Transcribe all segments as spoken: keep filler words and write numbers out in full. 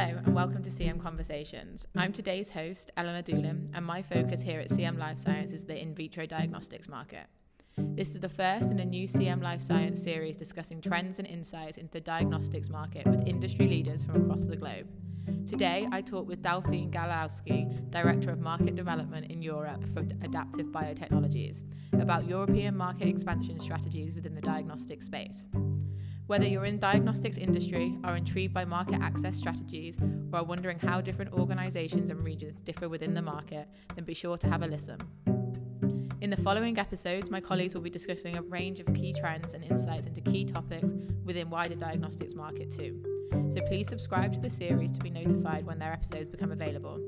Hello and welcome to C M Conversations. I'm today's host, Eleanor Doolin, and my focus here at C M Life Science is the in vitro diagnostics market. This is the first in a new C M Life Science series discussing trends and insights into the diagnostics market with industry leaders from across the globe. Today, I talk with Delphine Galezowski, Director of Market Development in Europe for Adaptive Biotechnologies, about European market expansion strategies within the diagnostic space. Whether you're in the diagnostics industry, are intrigued by market access strategies, or are wondering how different organisations and regions differ within the market, then be sure to have a listen. In the following episodes, my colleagues will be discussing a range of key trends and insights into key topics within wider diagnostics market too. So please subscribe to the series to be notified when their episodes become available.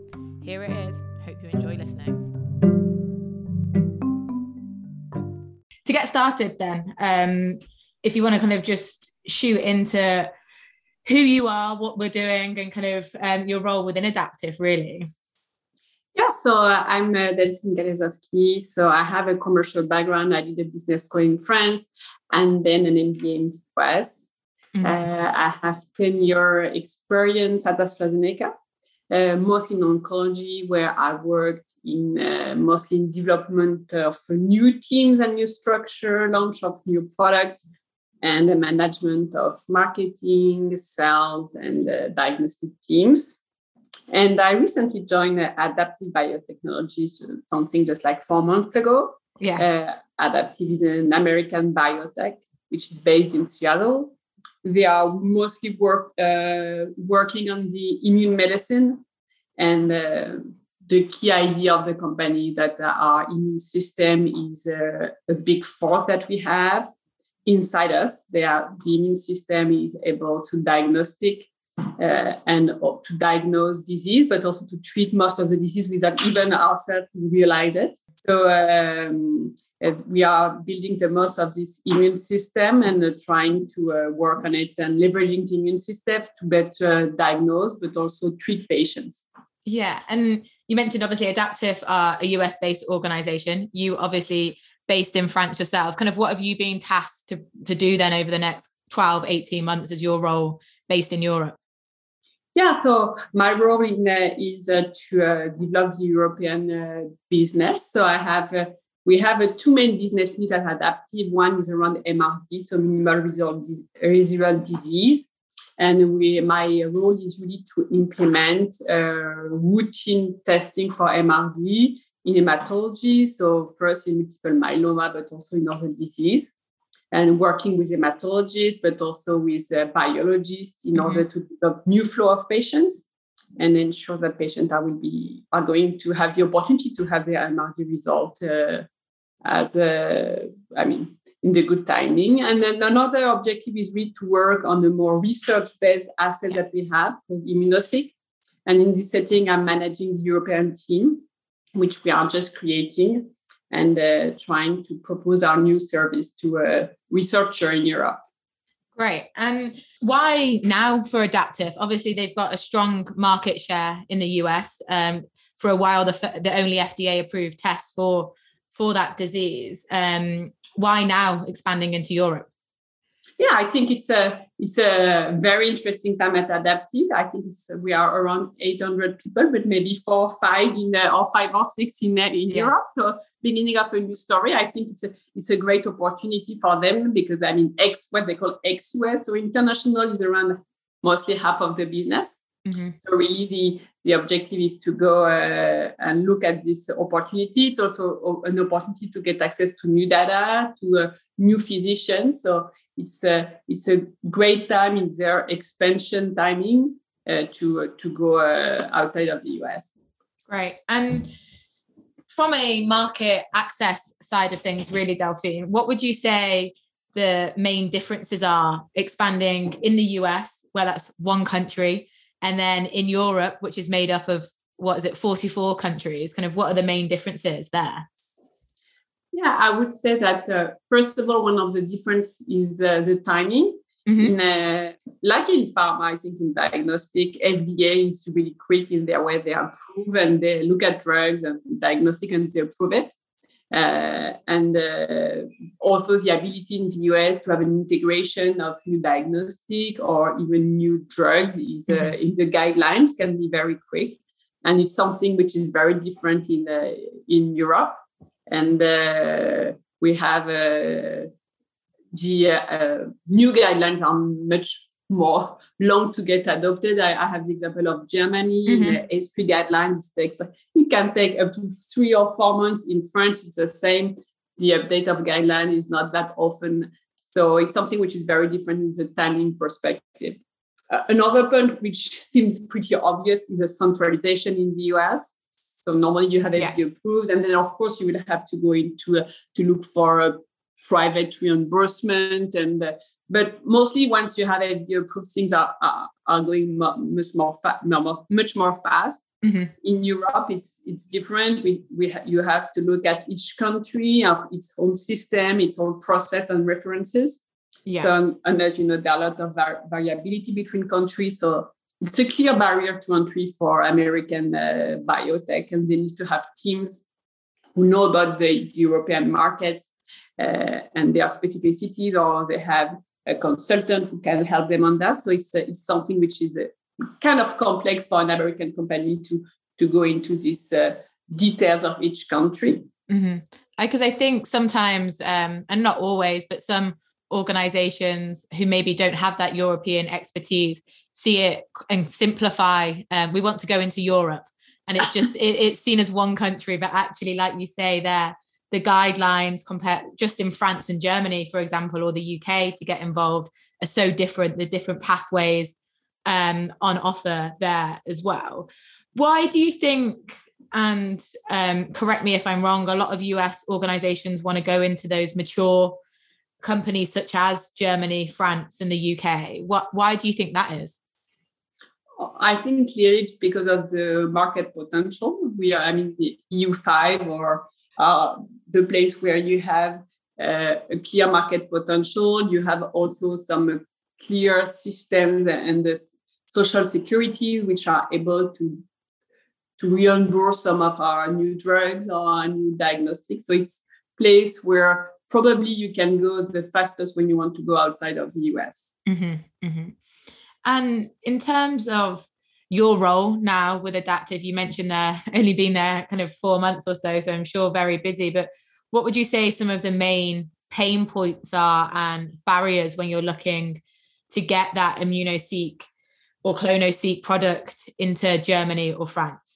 Here it is. Hope you enjoy listening. To get started then, um, if you want to kind of just shoot into who you are, what we're doing, and kind of um, your role within Adaptive, really. Yeah, so uh, I'm uh, Delphine Galezowski. So I have a commercial background. I did a business school in France and then an M B A in the U S. Mm-hmm. Uh, I have ten-year experience at AstraZeneca, uh, mostly in oncology, where I worked in uh, mostly in development of new teams and new structure, launch of new products, and the management of marketing, sales, and uh, diagnostic teams. And I recently joined uh, Adaptive Biotechnologies, something just like four months ago. Yeah. Uh, Adaptive is an American biotech, which is based in Seattle. They are mostly work, uh, working on the immune medicine. And uh, the key idea of the company that our immune system is uh, a big force that we have. Inside us, they are, the immune system is able to diagnostic uh, and to diagnose disease, but also to treat most of the disease without even ourselves realize it. So um, we are building the most of this immune system and uh, trying to uh, work on it and leveraging the immune system to better diagnose, but also treat patients. Yeah, and you mentioned obviously Adaptive are a U S-based organization. You obviously based in France yourself, kind of what have you been tasked to, to do then over the next twelve, eighteen months as your role based in Europe? Yeah, so my role in, uh, is uh, to uh, develop the European uh, business. So I have, uh, we have uh, two main business units at Adaptive. One is around M R D, so minimal residual disease. And we, my role is really to implement uh, routine testing for M R D in hematology, so first in multiple myeloma, but also in other disease, and working with hematologists, but also with uh, biologists in mm-hmm. order to develop new flow of patients and ensure that patients are, will be, are going to have the opportunity to have their M R D result uh, as, a, I mean, in the good timing. And then another objective is really to work on the more research-based asset that we have, called ImmunoSEQ. And in this setting, I'm managing the European team, which we are just creating and uh, trying to propose our new service to a researcher in Europe. Great. And why now for Adaptive? Obviously, they've got a strong market share in the U S. Um, for a while, the, f- the only F D A-approved test for, for that disease. Um, why now expanding into Europe? Yeah, I think it's a it's a very interesting time at Adaptive. I think it's, we are around eight hundred people, but maybe four or five in the, or five or six in in yeah. Europe. So beginning of a new story. I think it's a it's a great opportunity for them because I mean ex what they call ex U S, so international is around mostly half of the business. Mm-hmm. So really the the objective is to go uh, and look at this opportunity. It's also an opportunity to get access to new data, to uh, new physicians. So It's a it's a great time in their expansion timing uh, to uh, to go uh, outside of the U S. Great. And from a market access side of things, really, Delphine, what would you say the main differences are expanding in the U S, where that's one country, and then in Europe, which is made up of, what is it, forty-four countries? Kind of what are the main differences there? Yeah, I would say that, uh, first of all, one of the differences is uh, the timing. Mm-hmm. In, uh, like in pharma, I think in diagnostic, F D A is really quick in their way they approve and they look at drugs and diagnostic and they approve it. Uh, and uh, also the ability in the U S to have an integration of new diagnostic or even new drugs is, uh, mm-hmm. in the guidelines can be very quick. And it's something which is very different in uh, in Europe. And uh, we have uh, the uh, new guidelines are much more long to get adopted. I, I have the example of Germany, mm-hmm. the S three guidelines takes, it can take up to three or four months. In France, it's the same. The update of guideline is not that often. So it's something which is very different in the timing perspective. Uh, another point which seems pretty obvious is the centralization in the U S. So normally you have it yeah. approved, and then of course you will have to go into uh, to look for a private reimbursement, and uh, but mostly once you have F D A approved, things are are, are going much more fa- much more fast. Mm-hmm. In Europe, it's it's different. We we ha- you have to look at each country of its own system, its own process and references. Yeah, so, and that, you know, there are a lot of var- variability between countries. So it's a clear barrier to entry for American uh, biotech, and they need to have teams who know about the European markets. Uh, and their specificities, or they have a consultant who can help them on that. So it's a, it's something which is a, kind of complex for an American company to to go into these uh, details of each country. Mm-hmm. I, 'cause I think sometimes, um, and not always, but some organizations who maybe don't have that European expertise see it and simplify. Um, we want to go into Europe, and it's just it, it's seen as one country, but actually, like you say, there. The guidelines compared just in France and Germany, for example, or the U K to get involved are so different, the different pathways um, on offer there as well. Why do you think, and um, correct me if I'm wrong, a lot of U S organizations want to go into those mature companies such as Germany, France, and the U K? What, why do you think that is? I think clearly it's because of the market potential. We are, I mean, the E U five or Uh, the place where you have uh, a clear market potential, you have also some clear systems and the social security, which are able to, to reimburse some of our new drugs or our new diagnostics. So it's a place where probably you can go the fastest when you want to go outside of the U S. Mm-hmm, mm-hmm. And in terms of your role now with Adaptive, you mentioned there only been there kind of four months or so, so I'm sure very busy, but what would you say some of the main pain points are and barriers when you're looking to get that ImmunoSEQ or clonoSEQ product into Germany or France?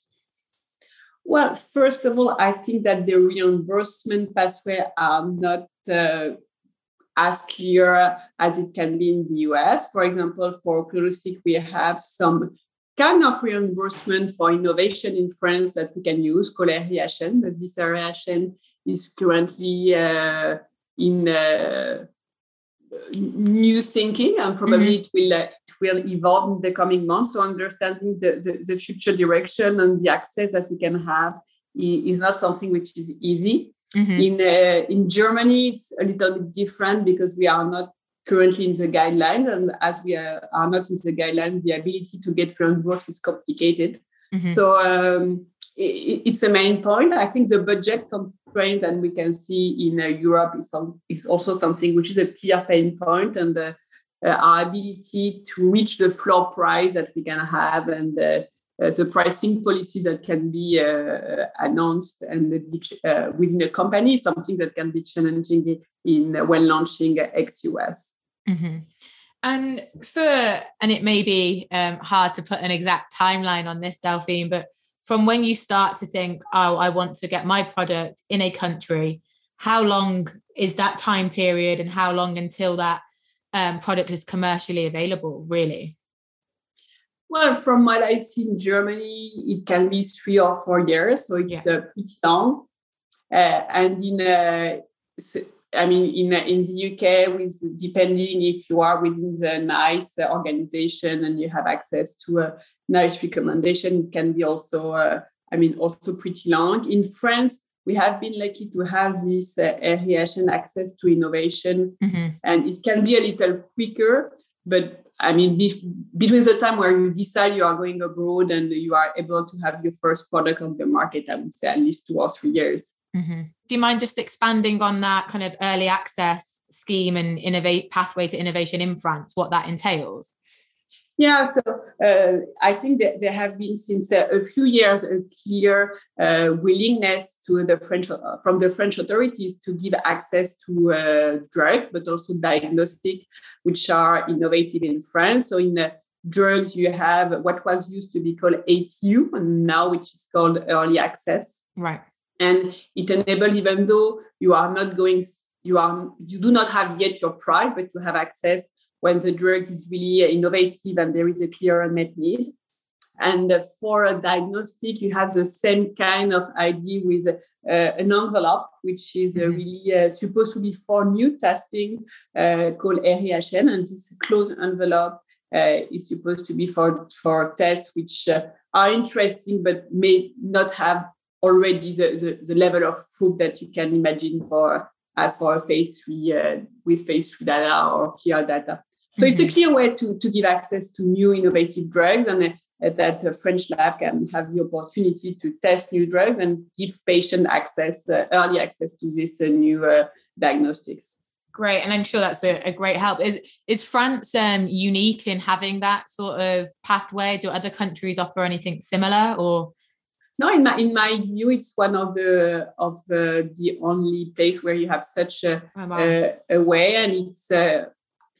Well, first of all, I think that the reimbursement pathway are not uh, as clear as it can be in the U S. For example, for clonoSEQ, we have some kind of reimbursement for innovation in France that we can use, called R H N, but this R H N is currently uh, in uh, new thinking, and probably mm-hmm. it will uh, it will evolve in the coming months. So understanding the, the, the future direction and the access that we can have is not something which is easy. Mm-hmm. In uh, in Germany, it's a little bit different because we are not currently in the guidelines, and as we are, are not in the guidelines, the ability to get reimbursed is complicated. Mm-hmm. So um, it, it's a main point. I think the budget constraint that we can see in uh, Europe is, some, is also something which is a clear pain point, and uh, uh, our ability to reach the floor price that we can have, and uh, uh, the pricing policy that can be uh, announced and uh, within a company is something that can be challenging in uh, when launching uh, ex-U S. Mm-hmm. And for, and it may be um, hard to put an exact timeline on this, Delphine, but from when you start to think, oh, I want to get my product in a country, how long is that time period and how long until that um, product is commercially available, really? Well, from what I see in Germany, it can be three or four years. So it's yeah. uh, pretty long. Uh, and in uh, so, I mean, in in the U K, with depending if you are within the NICE organization and you have access to a NICE recommendation, it can be also, uh, I mean, also pretty long. In France, we have been lucky to have this uh, R H N access to innovation, mm-hmm. and it can be a little quicker. But I mean, be- between the time where you decide you are going abroad and you are able to have your first product on the market, I would say at least two or three years. Mm-hmm. Do you mind just expanding on that kind of early access scheme and innovate pathway to innovation in France, what that entails? Yeah, so uh, I think that there have been since uh, a few years a clear uh, willingness to the French uh, from the French authorities to give access to uh, drugs, but also diagnostic, which are innovative in France. So in uh, drugs, you have what was used to be called A T U, and now which is called early access. Right, and it enables, even though you are not going, you are you do not have yet your prize, but you have access when the drug is really innovative and there is a clear unmet need. And for a diagnostic, you have the same kind of idea with uh, an envelope, which is uh, really uh, supposed to be for new testing uh, called R H N. And this closed envelope uh, is supposed to be for, for tests which uh, are interesting, but may not have already the, the, the level of proof that you can imagine for as for phase three uh, with phase three data or P R data. So mm-hmm. it's a clear way to, to give access to new innovative drugs, and uh, that the French lab can have the opportunity to test new drugs and give patient access, uh, early access to this uh, new uh, diagnostics. Great, and I'm sure that's a, a great help. Is is France um, unique in having that sort of pathway? Do other countries offer anything similar, or? No, in my in my view, it's one of the of uh, the only place where you have such a, oh, wow. uh, a way, and it's uh,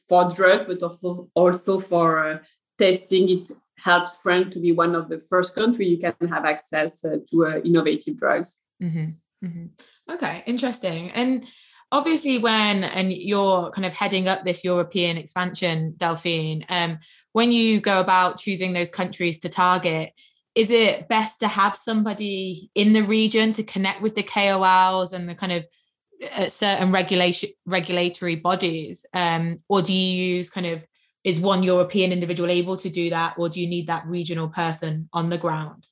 for drugs, but also also for uh, testing. It helps France to be one of the first countries you can have access uh, to uh, innovative drugs. Mm-hmm. Mm-hmm. Okay, interesting. And obviously, when and you're kind of heading up this European expansion, Delphine, um, when you go about choosing those countries to target, is it best to have somebody in the region to connect with the K O Ls and the kind of uh, certain regulation regulatory bodies? Um, or do you use kind of, is one European individual able to do that? Or do you need that regional person on the ground?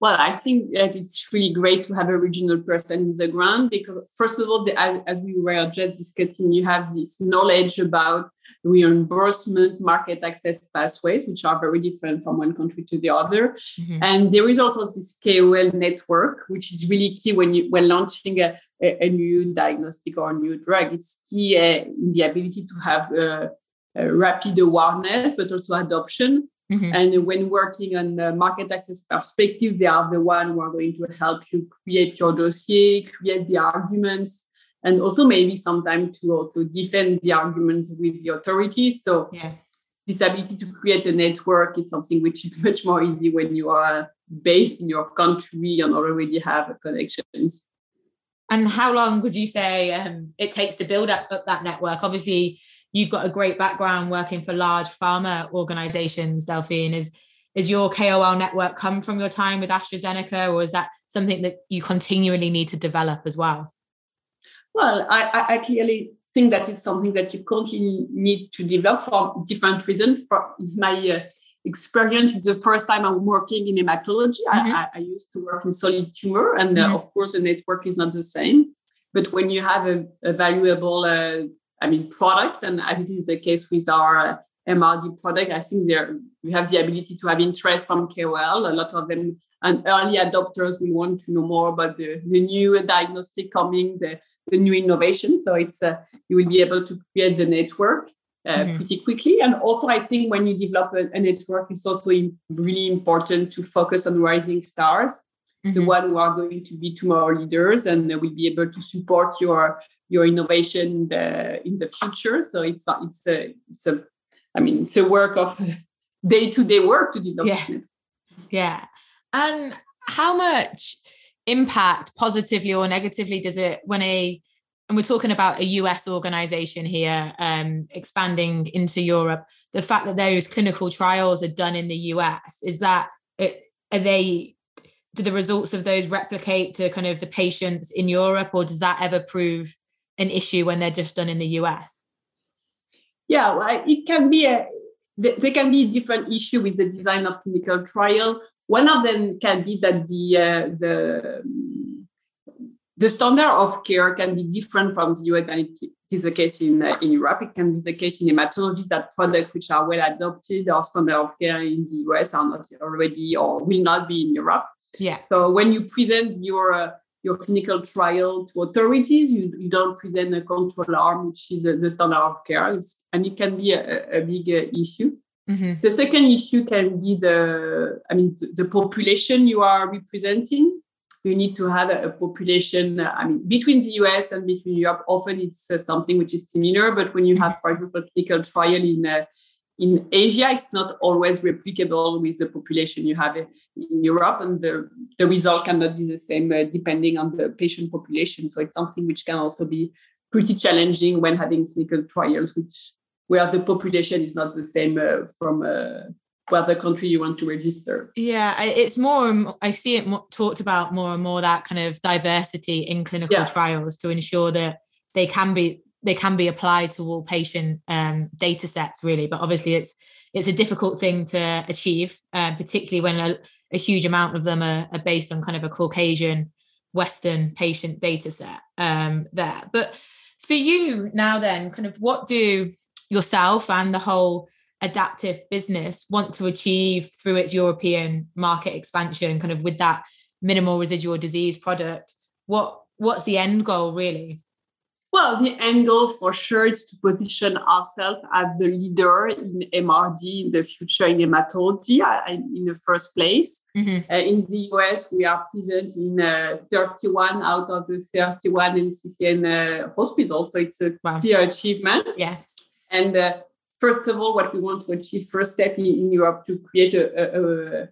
Well, I think that it's really great to have a regional person in the ground because, first of all, the, as, as we were just discussing, you have this knowledge about reimbursement, market access pathways, which are very different from one country to the other. Mm-hmm. And there is also this K O L network, which is really key when you when launching a, a, a new diagnostic or a new drug. It's key uh, in the ability to have uh, a rapid awareness, but also adoption. Mm-hmm. And when working on the market access perspective, they are the one who are going to help you create your dossier, create the arguments, and also maybe sometimes to also defend the arguments with the authorities. So yeah. This ability to create a network is something which is much more easy when you are based in your country and already have connections. And how long would you say um, it takes to build up, up that network? Obviously, you've got a great background working for large pharma organizations, Delphine. Is, is your K O L network come from your time with AstraZeneca, or is that something that you continually need to develop as well? Well, I, I clearly think that it's something that you continually need to develop for different reasons. For my uh, experience is the first time I'm working in hematology. Mm-hmm. I, I used to work in solid tumor, and mm-hmm. uh, of course the network is not the same. But when you have a, a valuable uh, I mean, product, and I think it's the case with our M R D product. I think there we have the ability to have interest from K O L. A lot of them and early adopters will want to know more about the, the new diagnostic coming, the, the new innovation. So it's uh, you will be able to create the network uh, mm-hmm. pretty quickly. And also, I think when you develop a, a network, it's also really important to focus on rising stars, mm-hmm. the one who are going to be tomorrow leaders, and they will be able to support your. your innovation in the, in the future. So it's a, it's a, it's a, I mean, it's a work of day-to-day work to develop. Yeah. yeah. And how much impact, positively or negatively, does it, when a, and we're talking about a U S organization here, um, expanding into Europe, the fact that those clinical trials are done in the U S, is that, are they, do the results of those replicate to kind of the patients in Europe, or does that ever prove an issue when they're just done in the U S? Yeah, well, it can be a there can be a different issue with the design of clinical trial. One of them can be that the uh, the the standard of care can be different from the U S than it is the case in uh, in Europe. It can be the case in hematology that products which are well adopted or standard of care in the U S are not already or will not be in Europe. Yeah. So when you present your uh, your clinical trial to authorities. You, you don't present a control arm, which is a, the standard of care. It's, and it can be a, a big uh, issue. Mm-hmm. The second issue can be the, I mean, the, the population you are representing. You need to have a, a population, I mean, between the U S and between Europe, often it's uh, something which is similar, but when you have, for example, a clinical trial in uh, in Asia, it's not always replicable with the population you have in Europe, and the, the result cannot be the same uh, depending on the patient population. So it's something which can also be pretty challenging when having clinical trials, which where the population is not the same uh, from uh, where the country you want to register. Yeah, it's more, I see it more, talked about more and more, that kind of diversity in clinical yeah. trials to ensure that they can be they can be applied to all patient um, data sets, really. But obviously it's it's a difficult thing to achieve, uh, particularly when a, a huge amount of them are, are based on kind of a Caucasian Western patient data set um, there. But for you now then, kind of what do yourself and the whole Adaptive business want to achieve through its European market expansion, kind of with that minimal residual disease product? What what's the end goal, really? Well, the end goal for sure is to position ourselves as the leader in M R D in the future in hematology in the first place. Mm-hmm. Uh, in the U S, we are present in uh, thirty-one out of the thirty-one N C C N uh, hospitals. So it's a wow. clear achievement. Yeah. And uh, first of all, what we want to achieve, first step in, in Europe, to create a,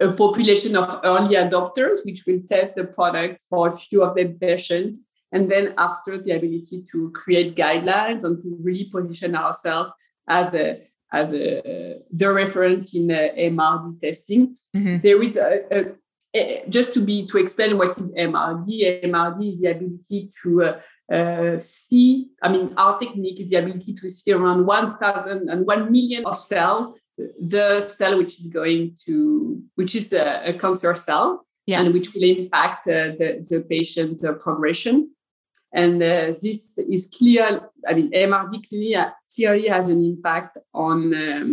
a, a population of early adopters, which will test the product for a few of their patients. And then after, the ability to create guidelines and to really position ourselves as, a, as a, the reference in uh, M R D testing. Mm-hmm. There is a, a, a, just to be to explain what is M R D. M R D is the ability to uh, Uh, see, I mean, our technique is the ability to see around one thousand and one million of cells, the cell which is going to, which is a, a cancer cell, yeah. and which will impact uh, the, the patient uh, progression. And uh, this is clear, I mean, M R D clearly, clearly has an impact on um,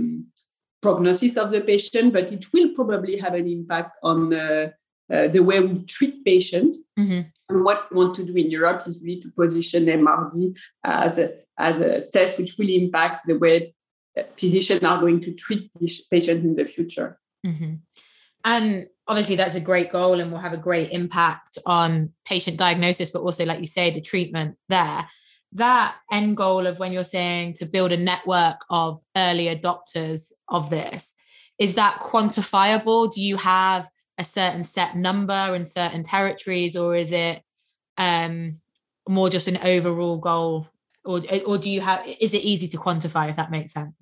prognosis of the patient, but it will probably have an impact on uh, uh, the way we treat patients. Mm-hmm. And what we want to do in Europe is really to position M R D as a, as a test which will impact the way physicians are going to treat patients in the future. Mm-hmm. And obviously that's a great goal and will have a great impact on patient diagnosis, but also, like you say, the treatment there. That end goal of when you're saying to build a network of early adopters of this, is that quantifiable? Do you have a certain set number in certain territories, or is it um, more just an overall goal, or or do you have? Is it easy to quantify, if that makes sense?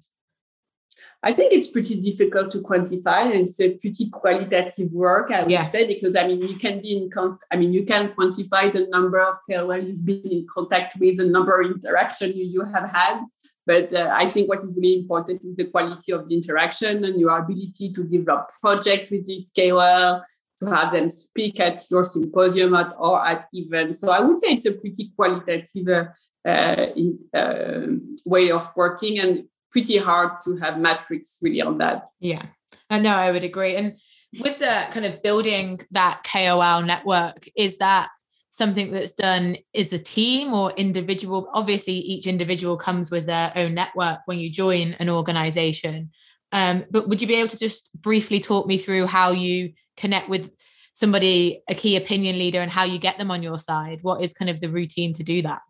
I think it's pretty difficult to quantify, and it's a pretty qualitative work, I would yeah. say, because I mean you can be in con- I mean you can quantify the number of care you've been in contact with, the number of interaction you, you have had. But uh, I think what is really important is the quality of the interaction and your ability to develop projects with this K O L, to have them speak at your symposium at, or at events. So I would say it's a pretty qualitative uh, in, uh, way of working, and pretty hard to have metrics really on that. Yeah, I know, I would agree. And with the kind of building that K O L network, is that something that's done is a team or individual? Obviously, each individual comes with their own network when you join an organization. Um, but would you be able to just briefly talk me through how you connect with somebody, a key opinion leader, and how you get them on your side? What is kind of the routine to do that?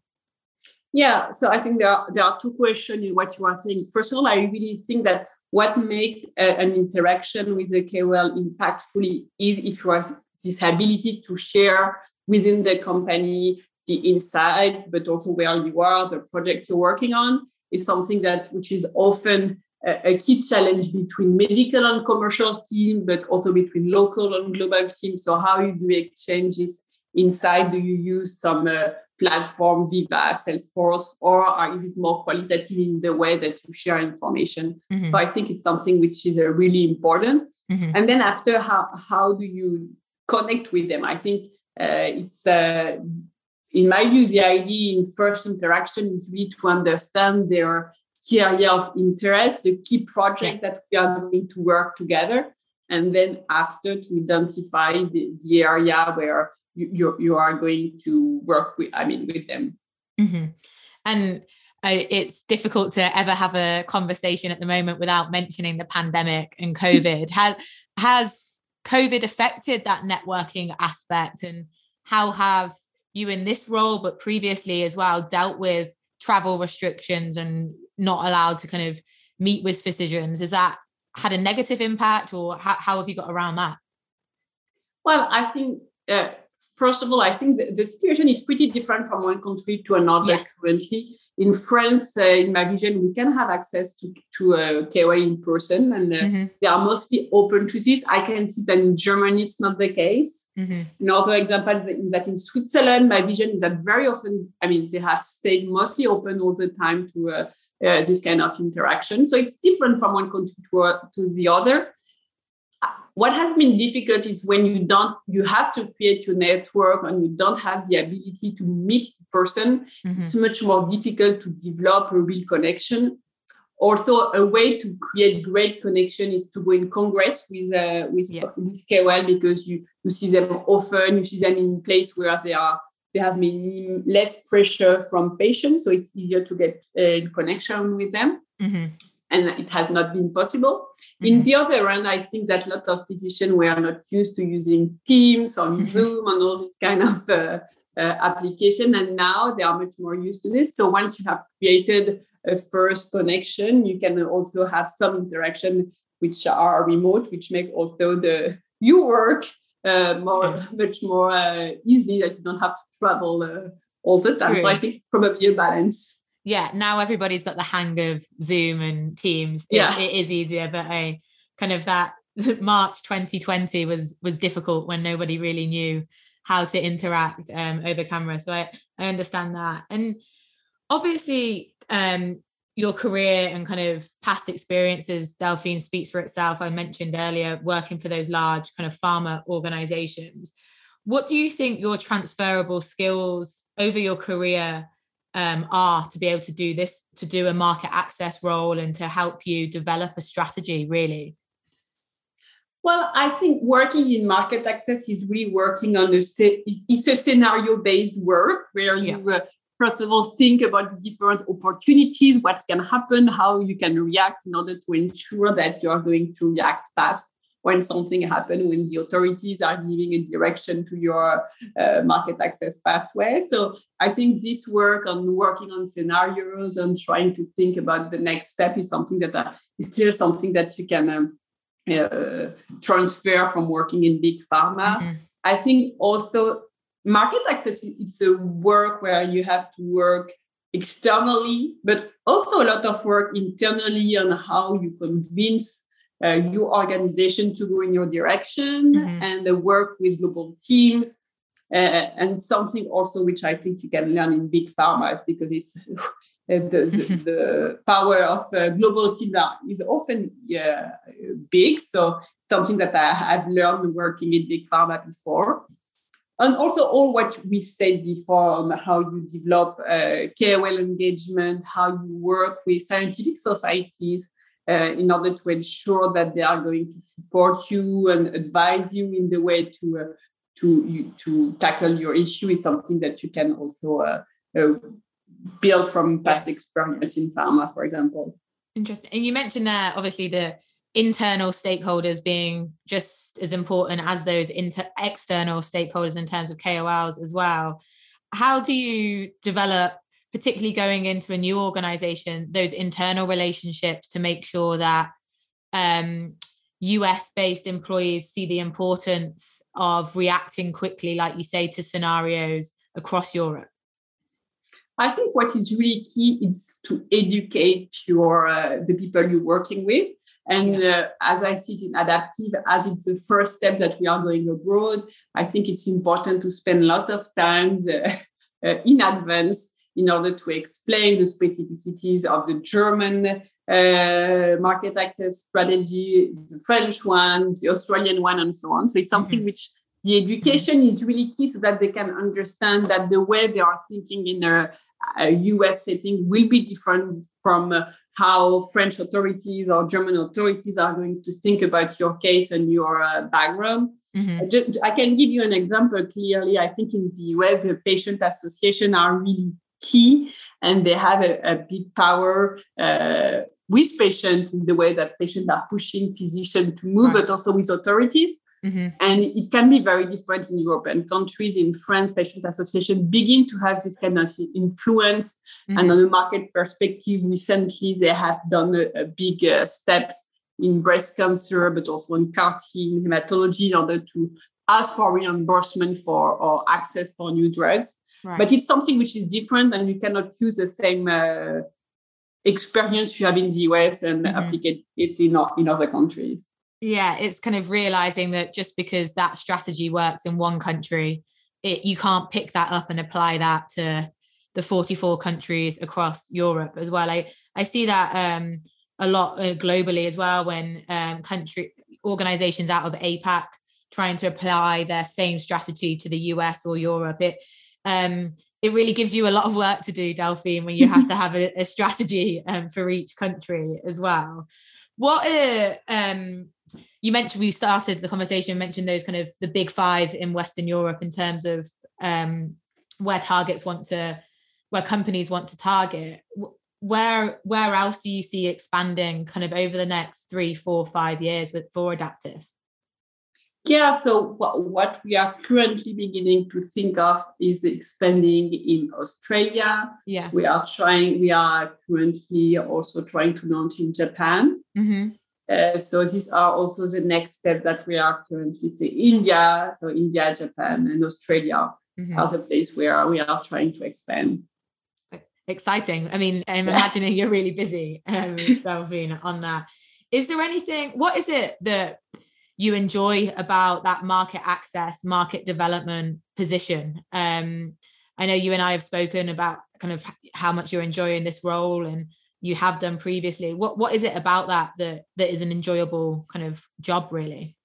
Yeah, so I think there are, there are two questions in what you are saying. First of all, I really think that what makes a, an interaction with the K O L impactfully is if you have this ability to share within the company, the inside, but also where you are, the project you're working on, is something that which is often a, a key challenge between medical and commercial team, but also between local and global teams. So how you do exchanges inside? Do you use some uh, platform, Viva, Salesforce, or are, is it more qualitative in the way that you share information? Mm-hmm. So I think it's something which is uh, really important. Mm-hmm. And then after, how how do you connect with them? I think Uh, it's, uh, in my view, the idea in first interaction is really to understand their key area of interest, the key project that we are going to work together, and then after to identify the, the area where you you, you are going to work with, I mean, with them. Mm-hmm. And uh, it's difficult to ever have a conversation at the moment without mentioning the pandemic and COVID. has has COVID affected that networking aspect, and how have you in this role, but previously as well, dealt with travel restrictions and not allowed to kind of meet with physicians? Has that had a negative impact, or how, how have you got around that? Well, I think, uh, first of all, I think the, the situation is pretty different from one country to another. Yes. Currently. In France, uh, in my vision, we can have access to, to uh, K O A in person, and uh, mm-hmm. they are mostly open to this. I can see that in Germany, it's not the case. Mm-hmm. Another example is that in Switzerland, my vision is that very often, I mean, they have stayed mostly open all the time to uh, uh, this kind of interaction. So it's different from one country to, uh, to the other. What has been difficult is when you don't, you have to create your network and you don't have the ability to meet the person, mm-hmm. it's much more difficult to develop a real connection. Also, a way to create great connection is to go in congress with uh, with, yeah. with K O L, because you, you see them often, you see them in place where they are they have many less pressure from patients, so it's easier to get uh, in connection with them. Mm-hmm. And it has not been possible. Mm-hmm. In the other hand, I think that a lot of physicians were not used to using Teams or Zoom and all this kind of uh, uh, application. And now they are much more used to this. So once you have created a first connection, you can also have some interaction which are remote, which make also the you work uh, more, yeah. much more uh, easily, that you don't have to travel uh, all the time. Really? So I think it's probably a balance. Yeah, now everybody's got the hang of Zoom and Teams. It, yeah. it is easier, but I kind of that March twenty twenty was was difficult when nobody really knew how to interact um, over camera. So I, I understand that. And obviously, um, your career and kind of past experiences, Delphine, speaks for itself. I mentioned earlier, working for those large kind of pharma organizations. What do you think your transferable skills over your career Um, are to be able to do this, to do a market access role and to help you develop a strategy, really? Well, I think working in market access is really working on a, it's a scenario-based work where yeah. you, uh, first of all, think about the different opportunities, what can happen, how you can react in order to ensure that you are going to react fast when something happens, when the authorities are giving a direction to your uh, market access pathway. So I think this work on working on scenarios and trying to think about the next step is something that uh, is still something that you can um, uh, transfer from working in big pharma. Mm-hmm. I think also market access is a work where you have to work externally, but also a lot of work internally on how you convince Uh, your organization to go in your direction, mm-hmm. and uh, work with global teams, uh, and something also which I think you can learn in big pharma, because it's uh, the, the, the power of uh, global teams is often uh, big. So something that I have learned working in big pharma before. And also all what we've said before on how you develop uh, K O L engagement, how you work with scientific societies, Uh, in order to ensure that they are going to support you and advise you in the way to uh, to you, to tackle your issue, is something that you can also uh, uh, build from past experience in pharma, for example. Interesting. And you mentioned there, obviously, the internal stakeholders being just as important as those inter- external stakeholders in terms of K O Ls as well. How do you develop, particularly going into a new organization, those internal relationships to make sure that um, U S-based employees see the importance of reacting quickly, like you say, to scenarios across Europe? I think what is really key is to educate your uh, the people you're working with. And uh, as I see it in Adaptive, as it's the first step that we are going abroad, I think it's important to spend a lot of time uh, uh, in advance in order to explain the specificities of the German uh, market access strategy, the French one, the Australian one, and so on. So it's something mm-hmm. which the education is really key, so that they can understand that the way they are thinking in a uh, U S setting will be different from uh, how French authorities or German authorities are going to think about your case and your uh, background. Mm-hmm. I, just, I can give you an example clearly. I think in the U S, the patient association are really key, and they have a, a big power uh, with patients in the way that patients are pushing physicians to move, right. but also with authorities. Mm-hmm. And it can be very different in European countries. In France, patient association begin to have this kind of influence. Mm-hmm. And on the market perspective, recently they have done a, a big uh, steps in breast cancer, but also in C A R T, in hematology, in order to ask for reimbursement for or access for new drugs. Right. But it's something which is different, and you cannot use the same uh, experience you have in the U S and mm-hmm. apply it in, in other countries. Yeah, it's kind of realizing that just because that strategy works in one country, it, you can't pick that up and apply that to the forty-four countries across Europe as well. I, I see that um, a lot uh, globally as well, when um, country organizations out of APAC trying to apply their same strategy to the U S or Europe. It um, it really gives you a lot of work to do, Delphine, when you have to have a, a strategy um, for each country as well. What a... Um, You mentioned, we started the conversation, mentioned those kind of the big five in Western Europe in terms of um, where targets want to, where companies want to target. Where where else do you see expanding kind of over the next three, four, five years with for Adaptive? Yeah, so what we are currently beginning to think of is expanding in Australia. Yeah, we are trying. We are currently also trying to launch in Japan. Mm-hmm. Uh, so these are also the next step that we are currently to India. So India, Japan, and Australia mm-hmm. are the place where we are trying to expand. Exciting. I mean, I'm imagining you're really busy, um, Delphine, on that. Is there anything, what is it that you enjoy about that market access, market development position? Um, I know you and I have spoken about kind of how much you're enjoying this role and you have done previously. What what is it about that that that is an enjoyable kind of job, really?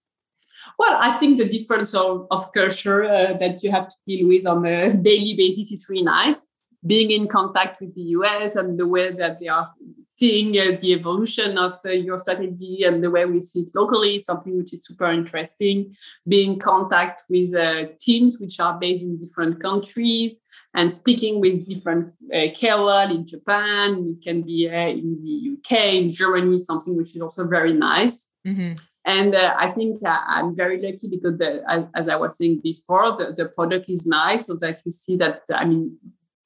Well, I think the difference of, of culture uh, that you have to deal with on a daily basis is really nice. Being in contact with the U S and the way that they are seeing uh, the evolution of uh, your strategy and the way we see it locally is something which is super interesting. Being in contact with uh, teams which are based in different countries and speaking with different uh, K O L in Japan, it can be uh, in the U K, in Germany, something which is also very nice. Mm-hmm. And uh, I think uh, I'm very lucky because, the, as, as I was saying before, the, the product is nice, so that you see that, I mean,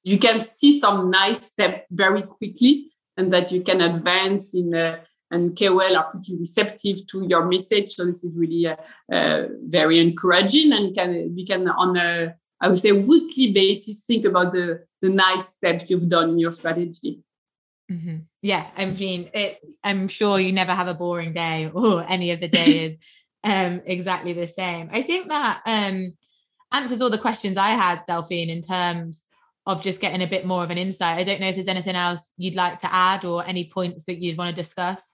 you can see some nice steps very quickly, and that you can advance in, uh, and K O L are pretty receptive to your message. So this is really uh, uh, very encouraging, and can we can on a, I would say, weekly basis think about the the nice steps you've done in your strategy. Mm-hmm. Yeah, I mean, it, I'm sure you never have a boring day, or any of the days um, exactly the same. I think that um, answers all the questions I had, Delphine, in terms of just getting a bit more of an insight. I don't know if there's anything else you'd like to add or any points that you'd want to discuss.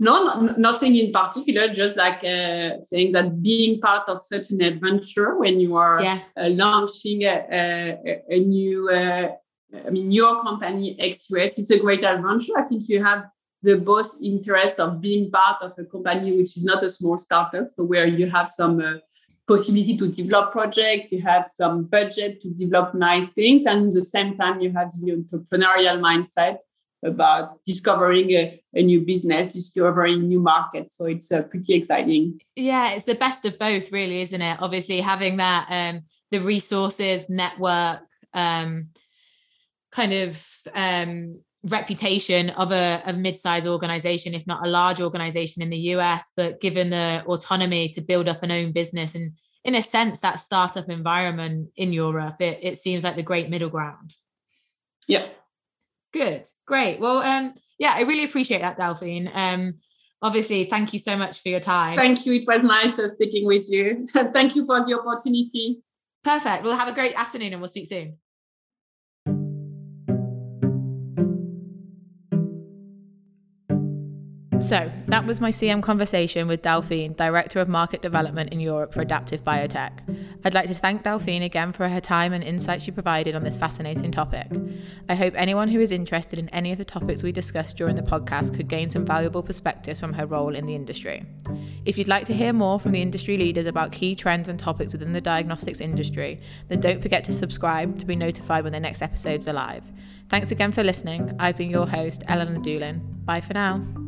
No, no nothing in particular, just like uh, saying that being part of such an adventure when you are yeah. uh, launching a, a, a new, uh, I mean, your company ex U S, it's a great adventure. I think you have the both interest of being part of a company which is not a small startup, so where you have some uh, possibility to develop projects, you have some budget to develop nice things, and at the same time, you have the entrepreneurial mindset about discovering a, a new business, discovering new markets. So it's uh, pretty exciting. Yeah, it's the best of both, really, isn't it? Obviously, having that, um, the resources, network, um, kind of um, reputation of a, a mid-sized organization, if not a large organization in the U S, but given the autonomy to build up an own business, and in a sense that startup environment in Europe, it, it seems like the great middle ground. Yeah. Good. Great. Well, um, yeah, I really appreciate that, Delphine. Um, obviously, thank you so much for your time. Thank you. It was nice uh, speaking with you. Thank you for the opportunity. Perfect. Well, have a great afternoon, and we'll speak soon. So that was my C M conversation with Delphine, Director of Market Development in Europe for Adaptive Biotech. I'd like to thank Delphine again for her time and insights she provided on this fascinating topic. I hope anyone who is interested in any of the topics we discussed during the podcast could gain some valuable perspectives from her role in the industry. If you'd like to hear more from the industry leaders about key trends and topics within the diagnostics industry, then don't forget to subscribe to be notified when the next episodes are live. Thanks again for listening. I've been your host, Eleanor Doolin. Bye for now.